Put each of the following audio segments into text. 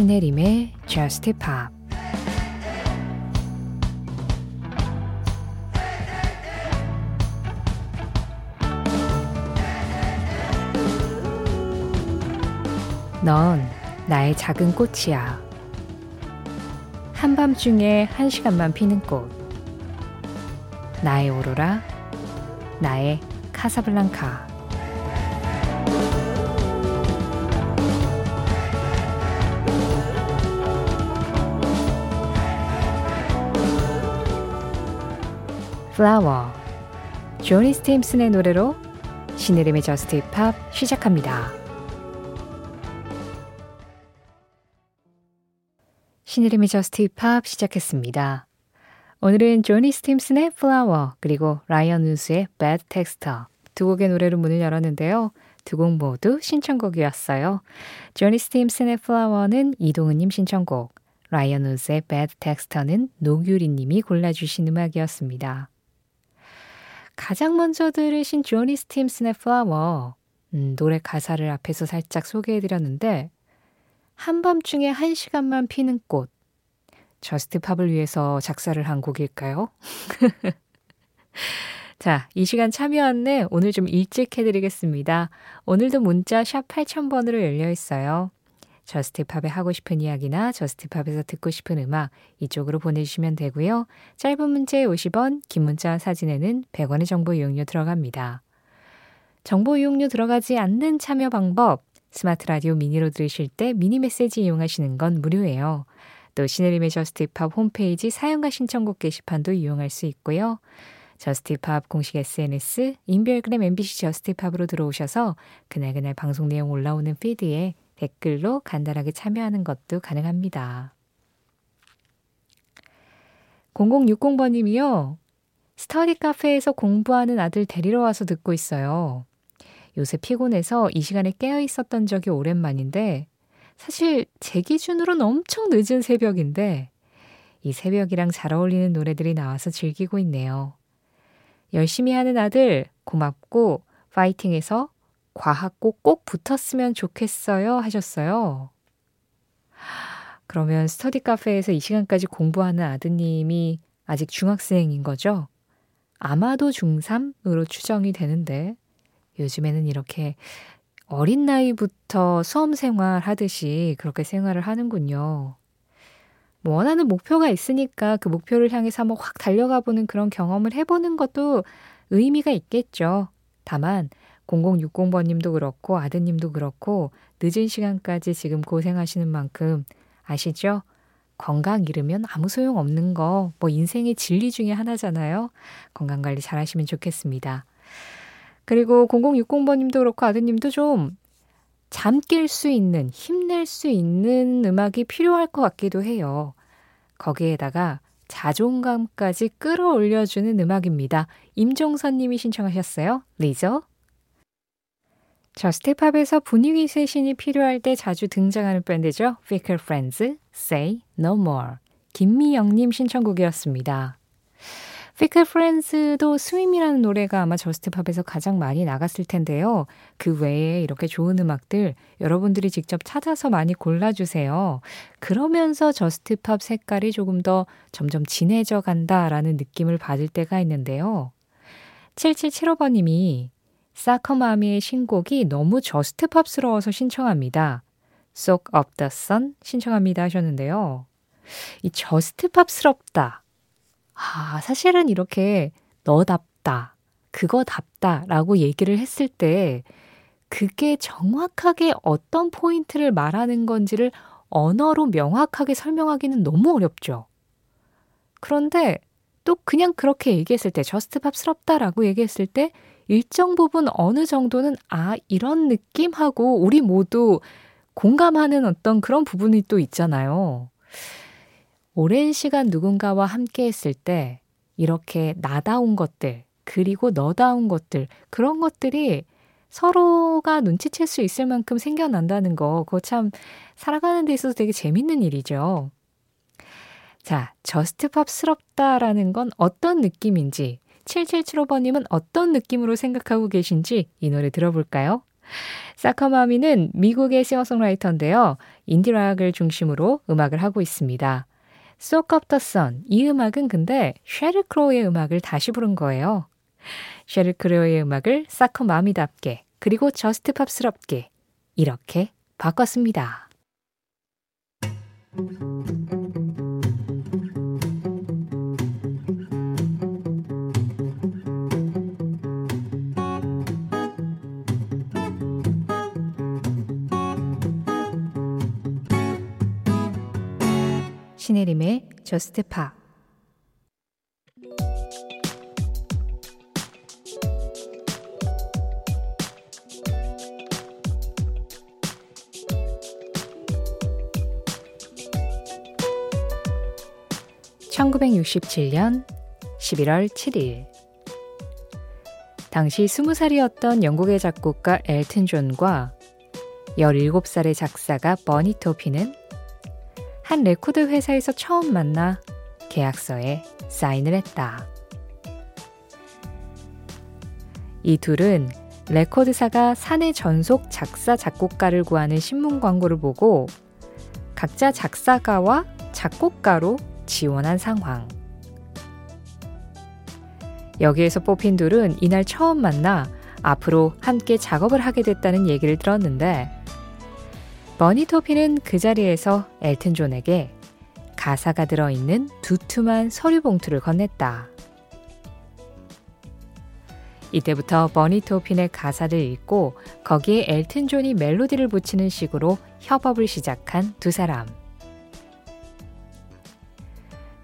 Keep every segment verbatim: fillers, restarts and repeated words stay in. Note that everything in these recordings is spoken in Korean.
신혜림의 Just Pop. 넌 나의 작은 꽃이야. 한밤중에 한 시간만 피는 꽃. 나의 오로라, 나의 카사블랑카. Flower, 조니 스팀슨의 노래로 신혜림의 저스트 힙합 시작합니다. 신혜림의 저스트 힙합 시작했습니다. 오늘은 조니 스팀슨의 Flower 그리고 라이언 루스의 Bad Texter 두 곡의 노래로 문을 열었는데요. 두 곡 모두 신청곡이었어요. 조니 스팀슨의 Flower는 이동은님 신청곡, 라이언 루스의 Bad Texter는 노규리님이 골라주신 음악이었습니다. 가장 먼저 들으신 조니 스팀슨의 Flower, 음, 노래 가사를 앞에서 살짝 소개해드렸는데 한밤중에 한 시간만 피는 꽃, 저스트팝을 위해서 작사를 한 곡일까요? 자, 이 시간 참여 안내 오늘 좀 일찍 해드리겠습니다. 오늘도 문자 샵 팔천 번으로 열려있어요. 저스트팝에 하고 싶은 이야기나 저스트팝에서 듣고 싶은 음악 이쪽으로 보내주시면 되고요. 짧은 문자에 오십 원, 긴 문자 사진에는 백 원의 정보 이용료 들어갑니다. 정보 이용료 들어가지 않는 참여 방법, 스마트 라디오 미니로 들으실 때 미니 메시지 이용하시는 건 무료예요. 또 신혜림의 저스트 힙합 홈페이지 사연과 신청곡 게시판도 이용할 수 있고요. 저스트 힙합 공식 에스엔에스, 인별그램 엠비씨 저스트 힙합으로 들어오셔서 그날그날 방송 내용 올라오는 피드에 댓글로 간단하게 참여하는 것도 가능합니다. 공공육공 번님이요. 스터디 카페에서 공부하는 아들 데리러 와서 듣고 있어요. 요새 피곤해서 이 시간에 깨어 있었던 적이 오랜만인데 사실 제 기준으로는 엄청 늦은 새벽인데 이 새벽이랑 잘 어울리는 노래들이 나와서 즐기고 있네요. 열심히 하는 아들 고맙고 파이팅해서 과학고 꼭 붙었으면 좋겠어요 하셨어요. 그러면 스터디 카페에서 이 시간까지 공부하는 아드님이 아직 중학생인 거죠? 아마도 중삼으로 추정이 되는데 요즘에는 이렇게 어린 나이부터 수험생활 하듯이 그렇게 생활을 하는군요. 뭐 원하는 목표가 있으니까 그 목표를 향해서 한번 확 달려가보는 그런 경험을 해보는 것도 의미가 있겠죠. 다만 공공육공 번님도 그렇고 아드님도 그렇고 늦은 시간까지 지금 고생하시는 만큼 아시죠? 건강 잃으면 아무 소용 없는 거 뭐 인생의 진리 중에 하나잖아요. 건강관리 잘하시면 좋겠습니다. 그리고 공공육공 번님도 그렇고 아드님도 좀 잠 깰 수 있는, 힘낼 수 있는 음악이 필요할 것 같기도 해요. 거기에다가 자존감까지 끌어올려주는 음악입니다. 임종선님이 신청하셨어요. 리저. 저스트 팝에서 분위기 쇄신이 필요할 때 자주 등장하는 밴드죠. Fickle Friends, Say No More. 김미영님 신청곡이었습니다. Fickle Friends도 스윗이라는 노래가 아마 저스트팝에서 가장 많이 나갔을 텐데요. 그 외에 이렇게 좋은 음악들 여러분들이 직접 찾아서 많이 골라주세요. 그러면서 저스트팝 색깔이 조금 더 점점 진해져 간다라는 느낌을 받을 때가 있는데요. 칠칠칠오 번님이 사커마미의 신곡이 너무 저스트팝스러워서 신청합니다. Soak Up the Sun 신청합니다 하셨는데요. 이 저스트팝스럽다. 아, 사실은 이렇게 너답다, 그거답다 라고 얘기를 했을 때 그게 정확하게 어떤 포인트를 말하는 건지를 언어로 명확하게 설명하기는 너무 어렵죠. 그런데 또 그냥 그렇게 얘기했을 때, 저스트팝스럽다라고 얘기했을 때 일정 부분 어느 정도는 아, 이런 느낌하고 우리 모두 공감하는 어떤 그런 부분이 또 있잖아요. 오랜 시간 누군가와 함께 했을 때 이렇게 나다운 것들 그리고 너다운 것들 그런 것들이 서로가 눈치챌 수 있을 만큼 생겨난다는 거, 그거 참 살아가는 데 있어서 되게 재밌는 일이죠. 자, 저스트팝스럽다라는 건 어떤 느낌인지 칠칠칠오 번님은 어떤 느낌으로 생각하고 계신지 이 노래 들어볼까요? 사카마미는 미국의 싱어송라이터인데요. 인디락을 중심으로 음악을 하고 있습니다. Soak Up the Sun, 이 음악은 근데 셰리 크로우의 음악을 다시 부른 거예요. 셰리 크로우의 음악을 사카마미답게 그리고 저스트 팝스럽게 이렇게 바꿨습니다. 신혜림의 저스트 팝. 천구백육십칠 년 십일월 칠일 당시 스무 살이었던 영국의 작곡가 엘튼 존과 열일곱 살의 작사가 버니 토핀은 한 레코드 회사에서 처음 만나 계약서에 사인을 했다. 이 둘은 레코드사가 사내 전속 작사 작곡가를 구하는 신문 광고를 보고 각자 작사가와 작곡가로 지원한 상황. 여기에서 뽑힌 둘은 이날 처음 만나 앞으로 함께 작업을 하게 됐다는 얘기를 들었는데 버니 토핀은 그 자리에서 엘튼 존에게 가사가 들어있는 두툼한 서류 봉투를 건넸다. 이때부터 버니 토핀의 가사를 읽고 거기에 엘튼 존이 멜로디를 붙이는 식으로 협업을 시작한 두 사람.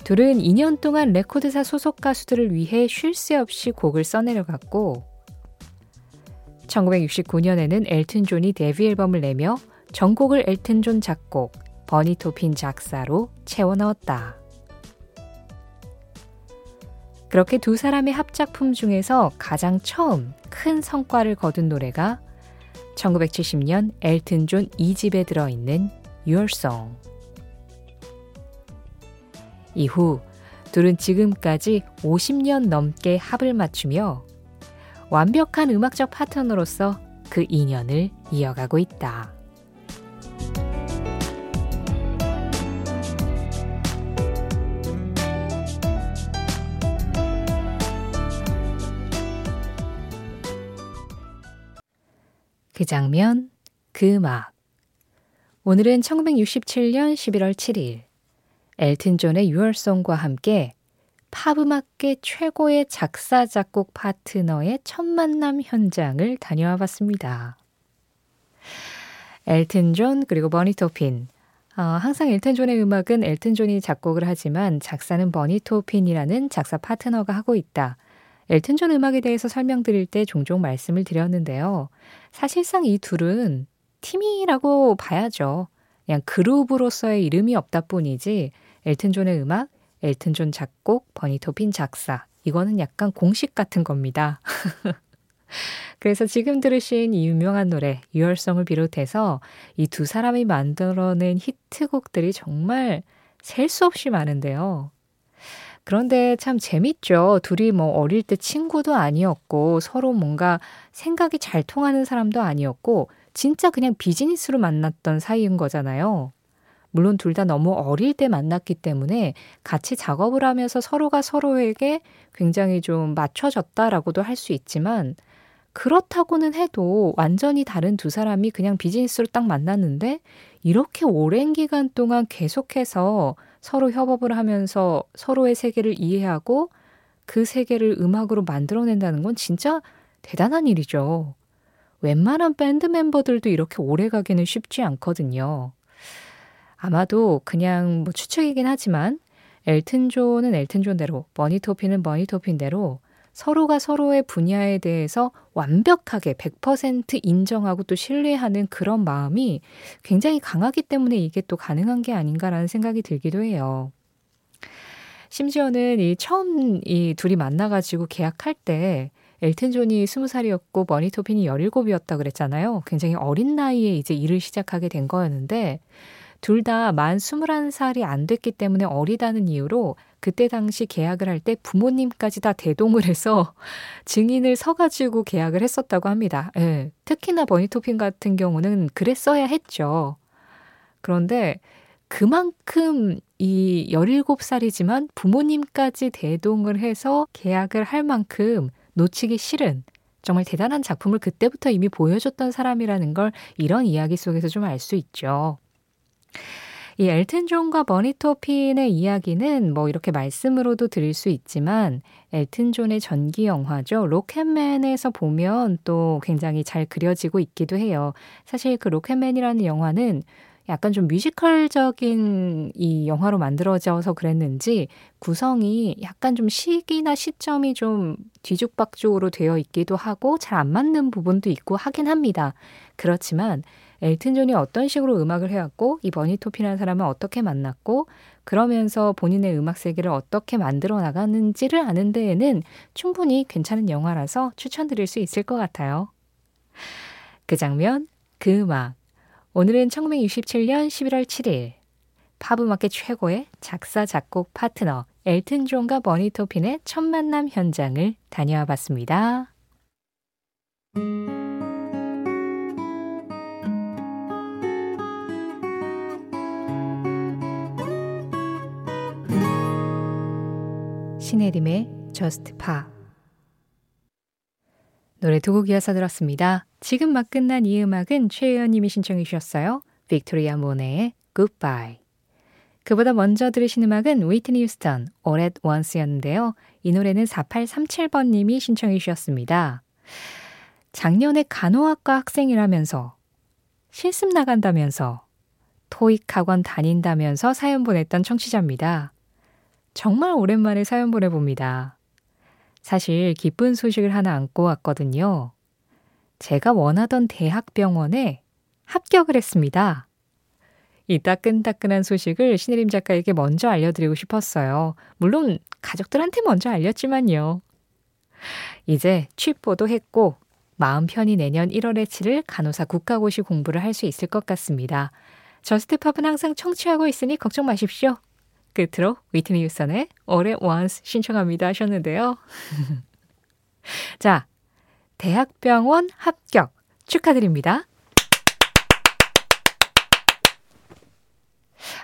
둘은 이 년 동안 레코드사 소속 가수들을 위해 쉴 새 없이 곡을 써내려갔고 천구백육십구 년에는 엘튼 존이 데뷔 앨범을 내며 전곡을 엘튼 존 작곡, 버니 토핀 작사로 채워 넣었다. 그렇게 두 사람의 합작품 중에서 가장 처음 큰 성과를 거둔 노래가 천구백칠십 년 엘튼 존 이 집에 들어있는 Your Song. 이후 둘은 지금까지 오십 년 넘게 합을 맞추며 완벽한 음악적 파트너로서 그 인연을 이어가고 있다. 그 장면, 그 음악. 오늘은 천구백육십칠 년 십일월 칠일 엘튼 존의 Your Song과 함께 팝음악계 최고의 작사, 작곡 파트너의 첫 만남 현장을 다녀와 봤습니다. 엘튼 존 그리고 버니 토핀. 어, 항상 엘튼 존의 음악은 엘튼 존이 작곡을 하지만 작사는 버니 토핀이라는 작사 파트너가 하고 있다. 엘튼 존 음악에 대해서 설명드릴 때 종종 말씀을 드렸는데요. 사실상 이 둘은 팀이라고 봐야죠. 그냥 그룹으로서의 이름이 없다 뿐이지 엘튼 존의 음악, 엘튼 존 작곡, 버니 토핀 작사 이거는 약간 공식 같은 겁니다. 그래서 지금 들으신 이 유명한 노래 Your Song을 비롯해서 이 두 사람이 만들어낸 히트곡들이 정말 셀 수 없이 많은데요. 그런데 참 재밌죠. 둘이 뭐 어릴 때 친구도 아니었고 서로 뭔가 생각이 잘 통하는 사람도 아니었고 진짜 그냥 비즈니스로 만났던 사이인 거잖아요. 물론 둘 다 너무 어릴 때 만났기 때문에 같이 작업을 하면서 서로가 서로에게 굉장히 좀 맞춰졌다라고도 할 수 있지만 그렇다고는 해도 완전히 다른 두 사람이 그냥 비즈니스로 딱 만났는데 이렇게 오랜 기간 동안 계속해서 서로 협업을 하면서 서로의 세계를 이해하고 그 세계를 음악으로 만들어낸다는 건 진짜 대단한 일이죠. 웬만한 밴드 멤버들도 이렇게 오래 가기는 쉽지 않거든요. 아마도 그냥 뭐 추측이긴 하지만 엘튼 존은 엘튼 존대로, 버니 토핀은 버니 토핀대로 서로가 서로의 분야에 대해서 완벽하게 백 퍼센트 인정하고 또 신뢰하는 그런 마음이 굉장히 강하기 때문에 이게 또 가능한 게 아닌가라는 생각이 들기도 해요. 심지어는 이 처음 이 둘이 만나가지고 계약할 때 엘튼 존이 스무 살이었고 버니 토핀이 열일곱이었다 그랬잖아요. 굉장히 어린 나이에 이제 일을 시작하게 된 거였는데 둘 다 만 스물한 살이 안 됐기 때문에 어리다는 이유로 그때 당시 계약을 할 때 부모님까지 다 대동을 해서 증인을 서가지고 계약을 했었다고 합니다. 예, 특히나 버니 토핀 같은 경우는 그랬어야 했죠. 그런데 그만큼 이 열일곱 살이지만 부모님까지 대동을 해서 계약을 할 만큼 놓치기 싫은 정말 대단한 작품을 그때부터 이미 보여줬던 사람이라는 걸 이런 이야기 속에서 좀 알 수 있죠. 이 엘튼 존과 버니 토핀의 이야기는 뭐 이렇게 말씀으로도 드릴 수 있지만 엘튼 존의 전기 영화죠. 로켓맨에서 보면 또 굉장히 잘 그려지고 있기도 해요. 사실 그 로켓맨이라는 영화는 약간 좀 뮤지컬적인 이 영화로 만들어져서 그랬는지 구성이 약간 좀 시기나 시점이 좀 뒤죽박죽으로 되어 있기도 하고 잘 안 맞는 부분도 있고 하긴 합니다. 그렇지만 엘튼 존이 어떤 식으로 음악을 해왔고 이 버니 토핀이라는 사람은 어떻게 만났고 그러면서 본인의 음악 세계를 어떻게 만들어 나가는지를 아는 데에는 충분히 괜찮은 영화라서 추천드릴 수 있을 것 같아요. 그 장면, 그 음악. 오늘은 천구백육십칠년 십일월 칠일 팝음악계 최고의 작사, 작곡 파트너 엘튼 존과 버니 토핀의 첫 만남 현장을 다녀와 봤습니다. 신혜림의 저스트 팝 노래 두 곡 이어서 들었습니다. 지금 막 끝난 이 음악은 최혜연님이 신청해 주셨어요. 빅토리아 모네의 굿바이. 그보다 먼저 들으신 음악은 위트니 휴스턴, All at Once였는데요. 이 노래는 사팔삼칠번님이 신청해 주셨습니다. 작년에 간호학과 학생이라면서, 실습 나간다면서, 토익 학원 다닌다면서 사연 보냈던 청취자입니다. 정말 오랜만에 사연 보내봅니다. 사실 기쁜 소식을 하나 안고 왔거든요. 제가 원하던 대학병원에 합격을 했습니다. 이 따끈따끈한 소식을 신혜림 작가에게 먼저 알려드리고 싶었어요. 물론 가족들한테 먼저 알렸지만요. 이제 취뽀도 했고 마음 편히 내년 일월에 치를 간호사 국가고시 공부를 할 수 있을 것 같습니다. 저스트팝은 항상 청취하고 있으니 걱정 마십시오. 끝으로 위트니 휴스턴의 All at Once 신청합니다 하셨는데요. 자, 대학병원 합격 축하드립니다.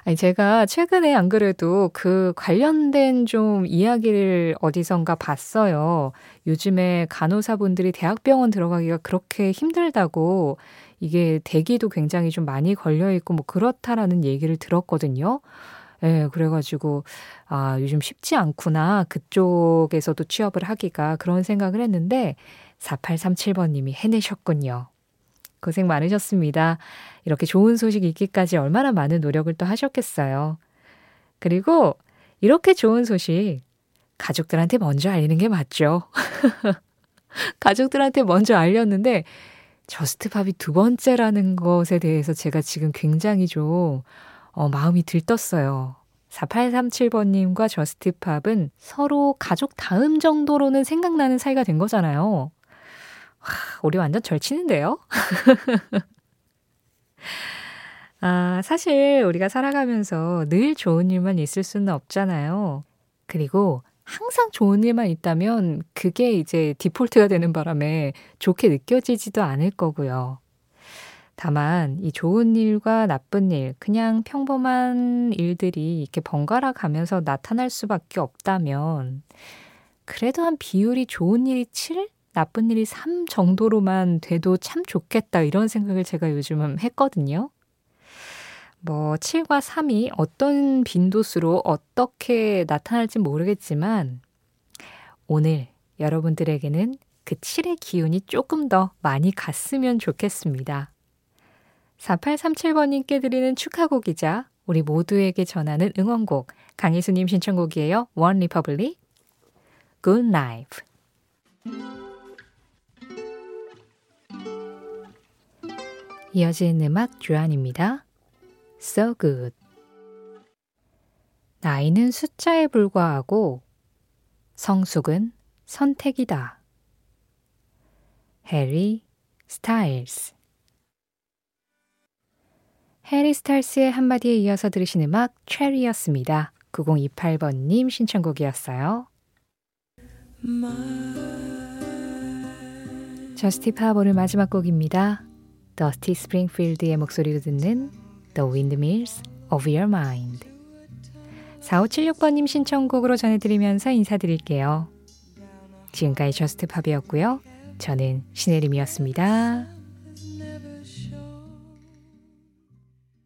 아니, 제가 최근에 안 그래도 그 관련된 좀 이야기를 어디선가 봤어요. 요즘에 간호사분들이 대학병원 들어가기가 그렇게 힘들다고 이게 대기도 굉장히 좀 많이 걸려있고 뭐 그렇다라는 얘기를 들었거든요. 예, 그래가지고 아, 요즘 쉽지 않구나. 그쪽에서도 취업을 하기가 그런 생각을 했는데 사팔삼칠번님이 해내셨군요. 고생 많으셨습니다. 이렇게 좋은 소식이 있기까지 얼마나 많은 노력을 또 하셨겠어요. 그리고 이렇게 좋은 소식 가족들한테 먼저 알리는 게 맞죠. 가족들한테 먼저 알렸는데 저스트팝이 두 번째라는 것에 대해서 제가 지금 굉장히 좀 어, 마음이 들떴어요. 사팔삼칠번님과 저스트팝은 서로 가족 다음 정도로는 생각나는 사이가 된 거잖아요. 와, 우리 완전 절친인데요? 아, 사실 우리가 살아가면서 늘 좋은 일만 있을 수는 없잖아요. 그리고 항상 좋은 일만 있다면 그게 이제 디폴트가 되는 바람에 좋게 느껴지지도 않을 거고요. 다만 이 좋은 일과 나쁜 일, 그냥 평범한 일들이 이렇게 번갈아 가면서 나타날 수밖에 없다면 그래도 한 비율이 좋은 일이 칠, 나쁜 일이 삼 정도로만 돼도 참 좋겠다 이런 생각을 제가 요즘 했거든요. 뭐 칠과 삼이 어떤 빈도수로 어떻게 나타날지 모르겠지만 오늘 여러분들에게는 그 칠의 기운이 조금 더 많이 갔으면 좋겠습니다. 사팔삼칠번님께 드리는 축하곡이자 우리 모두에게 전하는 응원곡 강희수님 신청곡이에요. One Republic, Good Life. 이어지는 음악 주안입니다. So Good. 나이는 숫자에 불과하고 성숙은 선택이다. 해리 스타일스. 해리 스타일스의 한마디에 이어서 들으신 음악 체리였습니다. 구공이팔 번님 신청곡이었어요. 저스티 파워볼의 마지막 곡입니다. 더스티 스프링필드의 목소리로 듣는 The Windmills of Your Mind. 사오칠육 번님 신청곡으로 전해드리면서 인사드릴게요. 지금까지 저스트 팝이었고요. 저는 신혜림이었습니다.